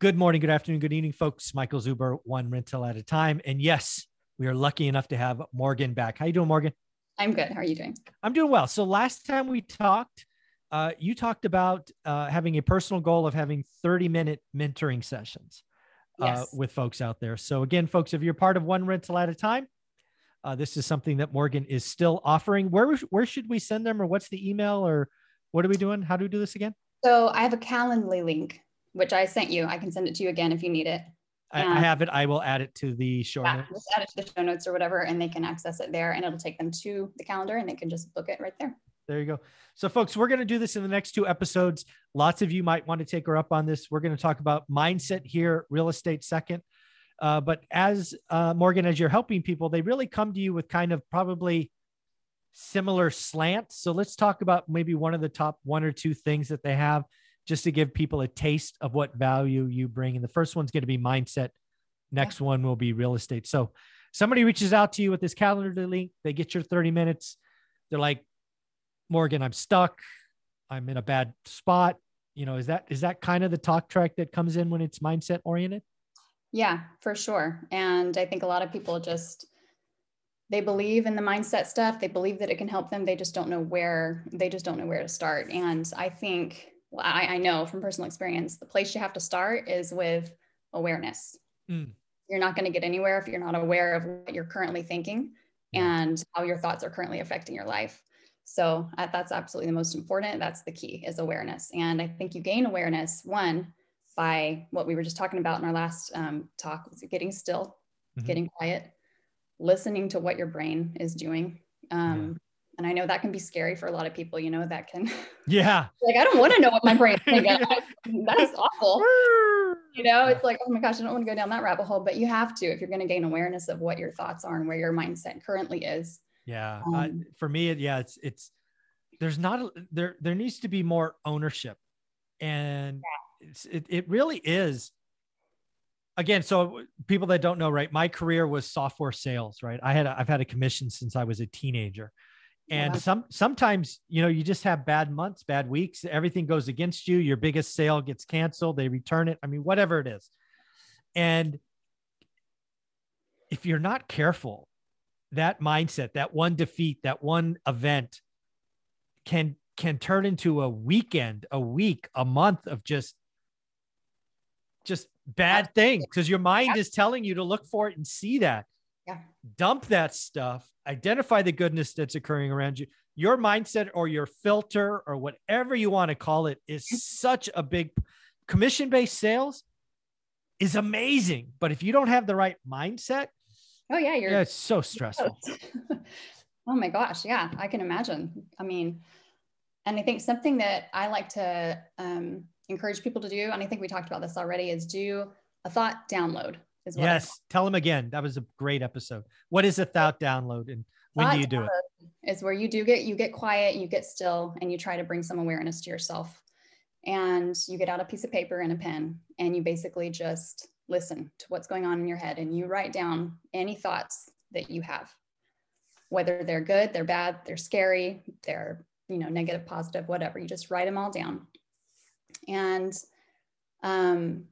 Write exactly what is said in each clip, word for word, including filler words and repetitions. Good morning, good afternoon, good evening, folks. Michael Zuber, One Rental at a Time. And yes, we are lucky enough to have Morgan back. How you doing, Morgan? I'm good. How are you doing? I'm doing well. So last time we talked, uh, you talked about uh, having a personal goal of having thirty minute mentoring sessions uh, yes. with folks out there. So again, folks, if you're part of One Rental at a Time, uh, this is something that Morgan is still offering. Where, where should we send them, or what's the email, or what are we doing? How do we do this again? So I have a Calendly link, which I sent you. I can send it to you again if you need it. I, um, I have it. I will add it to the show yeah, notes. Just add it to the show notes or whatever, and they can access it there, and it'll take them to the calendar, and they can just book it right there. There you go. So folks, we're going to do this in the next two episodes. Lots of you might want to take her up on this. We're going to talk about mindset here, real estate second. Uh, but as uh, Morgan, as you're helping people, they really come to you with kind of probably similar slants. So let's talk about maybe one of the top one or two things that they have, just to give people a taste of what value you bring. And the first one's going to be mindset. Next one will be real estate. So somebody reaches out to you with this calendar link. They get your thirty minutes. They're like, Morgan, I'm stuck. I'm in a bad spot. You know, is that, is that kind of the talk track that comes in when it's mindset oriented? Yeah, for sure. And I think a lot of people just, they believe in the mindset stuff. They believe that it can help them. They just don't know where, they just don't know where to start. And I think, well, I, I know from personal experience, the place you have to start is with awareness. Mm. You're not going to get anywhere if you're not aware of what you're currently thinking and how your thoughts are currently affecting your life. So uh, that's absolutely the most important. That's the key, is awareness. And I think you gain awareness, one, by what we were just talking about in our last um, talk, was getting still, mm-hmm. getting quiet, listening to what your brain is doing. Um, yeah. And I know that can be scary for a lot of people, you know, that can, yeah. like, I don't want to know what my brain's thinking. That's awful. You know, it's like, oh my gosh, I don't want to go down that rabbit hole, but you have to, if you're going to gain awareness of what your thoughts are and where your mindset currently is. Yeah. Um, uh, for me, yeah, it's, it's, there's not, a, there, there needs to be more ownership, and yeah. it's, it, it really is. Again, so people that don't know, right. My career was software sales, right? I had, a, I've had a commission since I was a teenager. And some, sometimes, you know, you just have bad months, bad weeks, everything goes against you. Your biggest sale gets canceled. They return it. I mean, whatever it is. And if you're not careful, that mindset, that one defeat, that one event can, can turn into a weekend, a week, a month of just, just bad things. Cause your mind is telling you to look for it and see that. Yeah. Dump that stuff, identify the goodness that's occurring around you. Your mindset or your filter or whatever you want to call it is such a big, commission-based sales is amazing. But if you don't have the right mindset, oh yeah, you're yeah, it's so stressful. Oh my gosh. Yeah, I can imagine. I mean, and I think something that I like to um, encourage people to do, and I think we talked about this already, is do a thought download. Yes. Tell them again. That was a great episode. What is a thought download, and when thought do you do it? It's where you do get, you get quiet, you get still, and you try to bring some awareness to yourself, and you get out a piece of paper and a pen, and you basically just listen to what's going on in your head. And you write down any thoughts that you have, whether they're good, they're bad, they're scary, they're, you know, negative, positive, whatever. You just write them all down. And, um,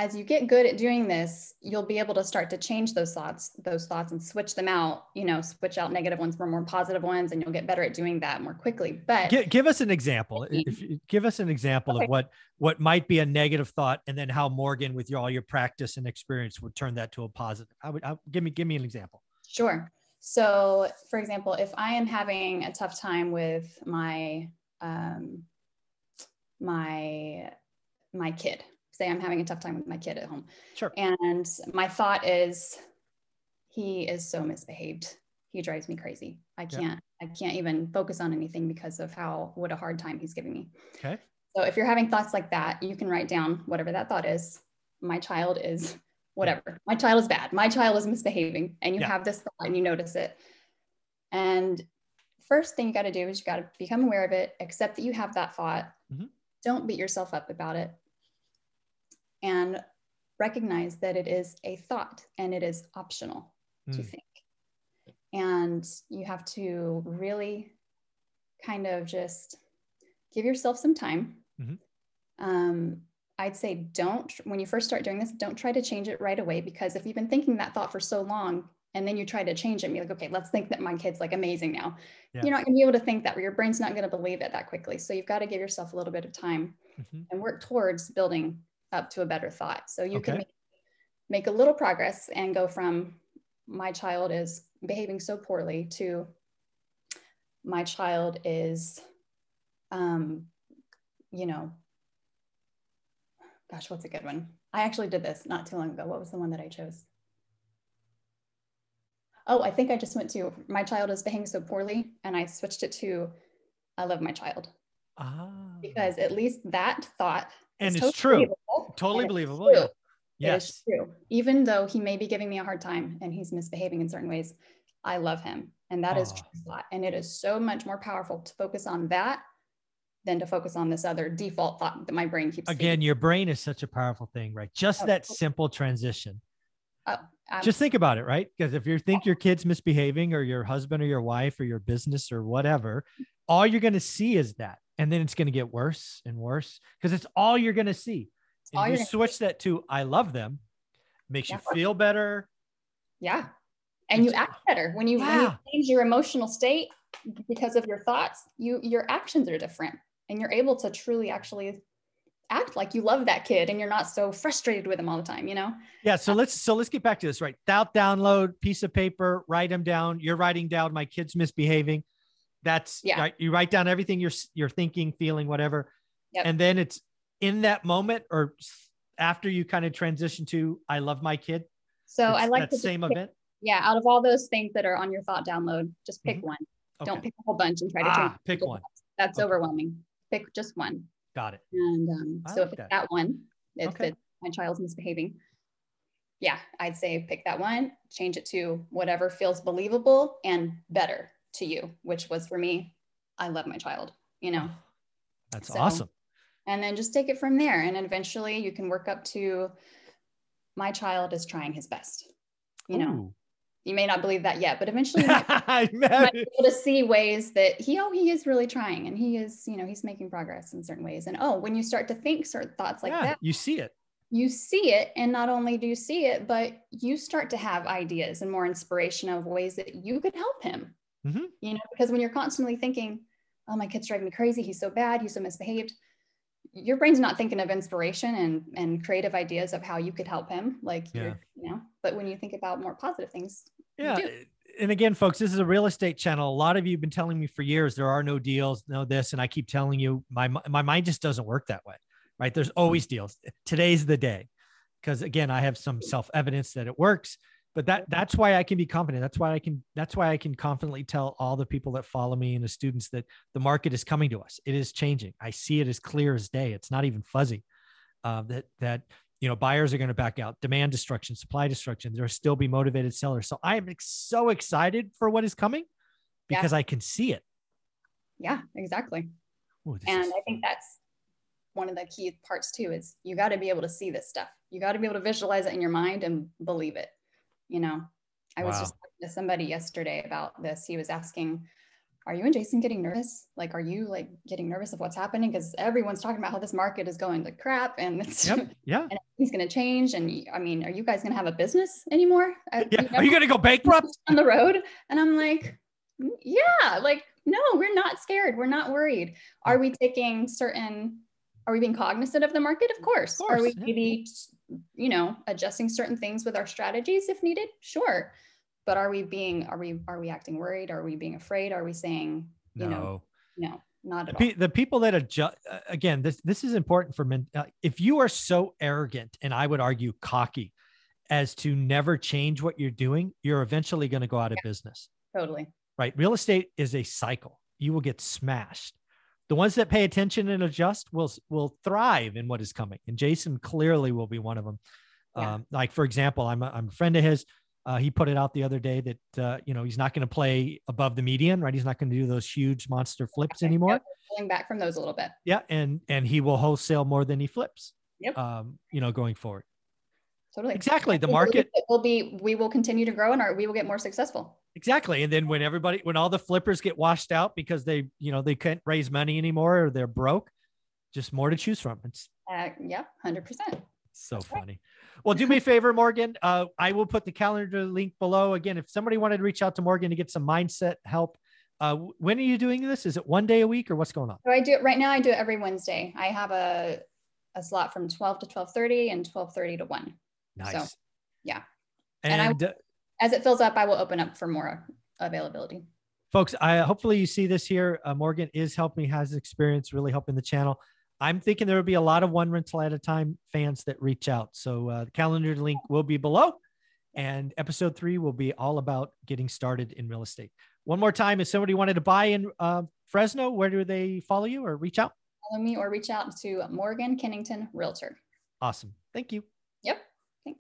as you get good at doing this, you'll be able to start to change those thoughts, those thoughts and switch them out, you know, switch out negative ones for more positive ones, and you'll get better at doing that more quickly. But give, give us an example. If, give us an example okay. of what, what might be a negative thought, and then how Morgan, with your, all your practice and experience, would turn that to a positive. I would I, give me, give me an example. Sure. So for example, if I am having a tough time with my, um, my, my kid, say I'm having a tough time with my kid at home. Sure. And my thought is, he is so misbehaved. He drives me crazy. I can't, yeah. I can't even focus on anything because of how, what a hard time he's giving me. Okay. So if you're having thoughts like that, you can write down whatever that thought is. My child is whatever. My child is bad. My child is misbehaving. And you yeah. have this thought and you notice it. And first thing you got to do is you got to become aware of it, accept that you have that thought. Mm-hmm. Don't beat yourself up about it. And recognize that it is a thought, and it is optional mm. to think. And you have to really kind of just give yourself some time. Mm-hmm. um, I'd say don't, when you first start doing this, don't try to change it right away, because if you've been thinking that thought for so long and then you try to change it and be like, okay, let's think that my kid's like amazing now. Yeah. You're not gonna be able to think that, or your brain's not gonna believe it that quickly. So you've got to give yourself a little bit of time mm-hmm. and work towards building up to a better thought. So you okay. can make, make a little progress and go from my child is behaving so poorly to my child is, um, you know, gosh, what's a good one? I actually did this not too long ago. What was the one that I chose? Oh, I think I just went to, my child is behaving so poorly, and I switched it to, I love my child. Ah. Because at least that thought and is it's totally true. Believable. Totally and believable. It's true. Yes. It is true. Even though he may be giving me a hard time and he's misbehaving in certain ways, I love him. And that oh. is true thought. And it is so much more powerful to focus on that than to focus on this other default thought that my brain keeps. Again, feeding. Your brain is such a powerful thing, right? Just oh, that cool. simple transition. Oh, um, just think about it, right? Because if you think your kid's misbehaving, or your husband or your wife or your business or whatever, all you're going to see is that. And then it's going to get worse and worse because it's all you're going to see. And you switch see. that to, I love them, makes yeah. you feel better. Yeah. And it's, you act better. When you, yeah. when you change your emotional state because of your thoughts, you your actions are different. And you're able to truly actually act like you love that kid and you're not so frustrated with them all the time, you know? Yeah. So let's, so let's get back to this, right? Thought download, piece of paper, write them down. You're writing down, my kid's misbehaving. That's yeah. right. You write down everything you're, you're thinking, feeling, whatever. Yep. And then it's in that moment or after you kind of transition to, I love my kid. So I like the same pick, event. Yeah. Out of all those things that are on your thought download, just pick mm-hmm. one. Okay. Don't pick a whole bunch and try to ah, pick one. Thoughts. That's okay. overwhelming. Pick just one. Got it. And um, so like if it's that, that one, if okay. it's my child's misbehaving, yeah, I'd say pick that one, change it to whatever feels believable and better to you, which was for me, I love my child, you know? That's so, awesome. And then just take it from there. And eventually you can work up to, my child is trying his best, you Ooh. know? You may not believe that yet, but eventually you might, you might be able to see ways that he, oh, he is really trying, and he is, you know, he's making progress in certain ways. And oh, when you start to think certain thoughts like yeah, that, you see it, you see it. And not only do you see it, but you start to have ideas and more inspiration of ways that you could help him, mm-hmm. you know, because when you're constantly thinking, oh, my kid's driving me crazy, he's so bad, he's so misbehaved, your brain's not thinking of inspiration and, and creative ideas of how you could help him. Like, yeah. you know, but when you think about more positive things, yeah. And again, folks, this is a real estate channel. A lot of you have been telling me for years, there are no deals, no this. And I keep telling you, my, my mind just doesn't work that way, right? There's always deals. Today's the day. Cause again, I have some self-evidence that it works, but that that's why I can be confident. That's why I can, that's why I can confidently tell all the people that follow me and the students that the market is coming to us. It is changing. I see it as clear as day. It's not even fuzzy. Uh, that, that, you know, buyers are going to back out, demand destruction, supply destruction. There'll still be motivated sellers. So I am ex- so excited for what is coming because yeah. I can see it. Yeah, exactly. Ooh, and is- I think that's one of the key parts too, is you got to be able to see this stuff. You got to be able to visualize it in your mind and believe it. You know, I wow. was just talking to somebody yesterday about this. He was asking, are you and Jason getting nervous? Like, are you like getting nervous of what's happening? Because everyone's talking about how this market is going to crap and it's yep. yeah. and it's going to change. And I mean, are you guys going to have a business anymore? Yeah. You know, are you going to go bankrupt on the road? And I'm like, yeah, like, no, we're not scared. We're not worried. Are we taking certain, are we being cognizant of the market? Of course. Of course. Are we yeah. maybe, you know, adjusting certain things with our strategies if needed? Sure. But are we being, are we, are we acting worried? Are we being afraid? Are we saying, you no. know, no, not at the all. Pe- the people that adjust, again, this, this is important for men. Uh, if you are so arrogant, and I would argue cocky, as to never change what you're doing, you're eventually going to go out of yeah, business. Totally. Right. Real estate is a cycle. You will get smashed. The ones that pay attention and adjust will, will thrive in what is coming. And Jason clearly will be one of them. Yeah. Um, like, for example, I'm a, I'm a friend of his. Uh, he put it out the other day that, uh, you know, he's not going to play above the median, right? He's not going to do those huge monster flips okay. anymore. Yep. Pulling back from those a little bit. Yeah. And, and he will wholesale more than he flips, yep. um, you know, going forward. Totally. Exactly. The market will be, we will continue to grow and our, we will get more successful. Exactly. And then when everybody, when all the flippers get washed out because they, you know, they can't raise money anymore or they're broke, just more to choose from. It's uh, yep, one hundred percent. So funny. Well, do me a favor, Morgan. Uh, I will put the calendar link below. Again, if somebody wanted to reach out to Morgan to get some mindset help, uh, when are you doing this? Is it one day a week or what's going on? So I do it right now. I do it every Wednesday. I have a, a slot from twelve to twelve thirty and twelve thirty to one. Nice. So, yeah. And, and I, uh, as it fills up, I will open up for more availability. Folks, I, hopefully you see this here. Uh, Morgan is helping, has experience really helping the channel. I'm thinking there will be a lot of One Rental at a Time fans that reach out. So uh, the calendar link will be below, and episode three will be all about getting started in real estate. One more time, if somebody wanted to buy in uh, Fresno, where do they follow you or reach out? Follow me or reach out to Morgan Kennington Realtor. Awesome. Thank you. Yep.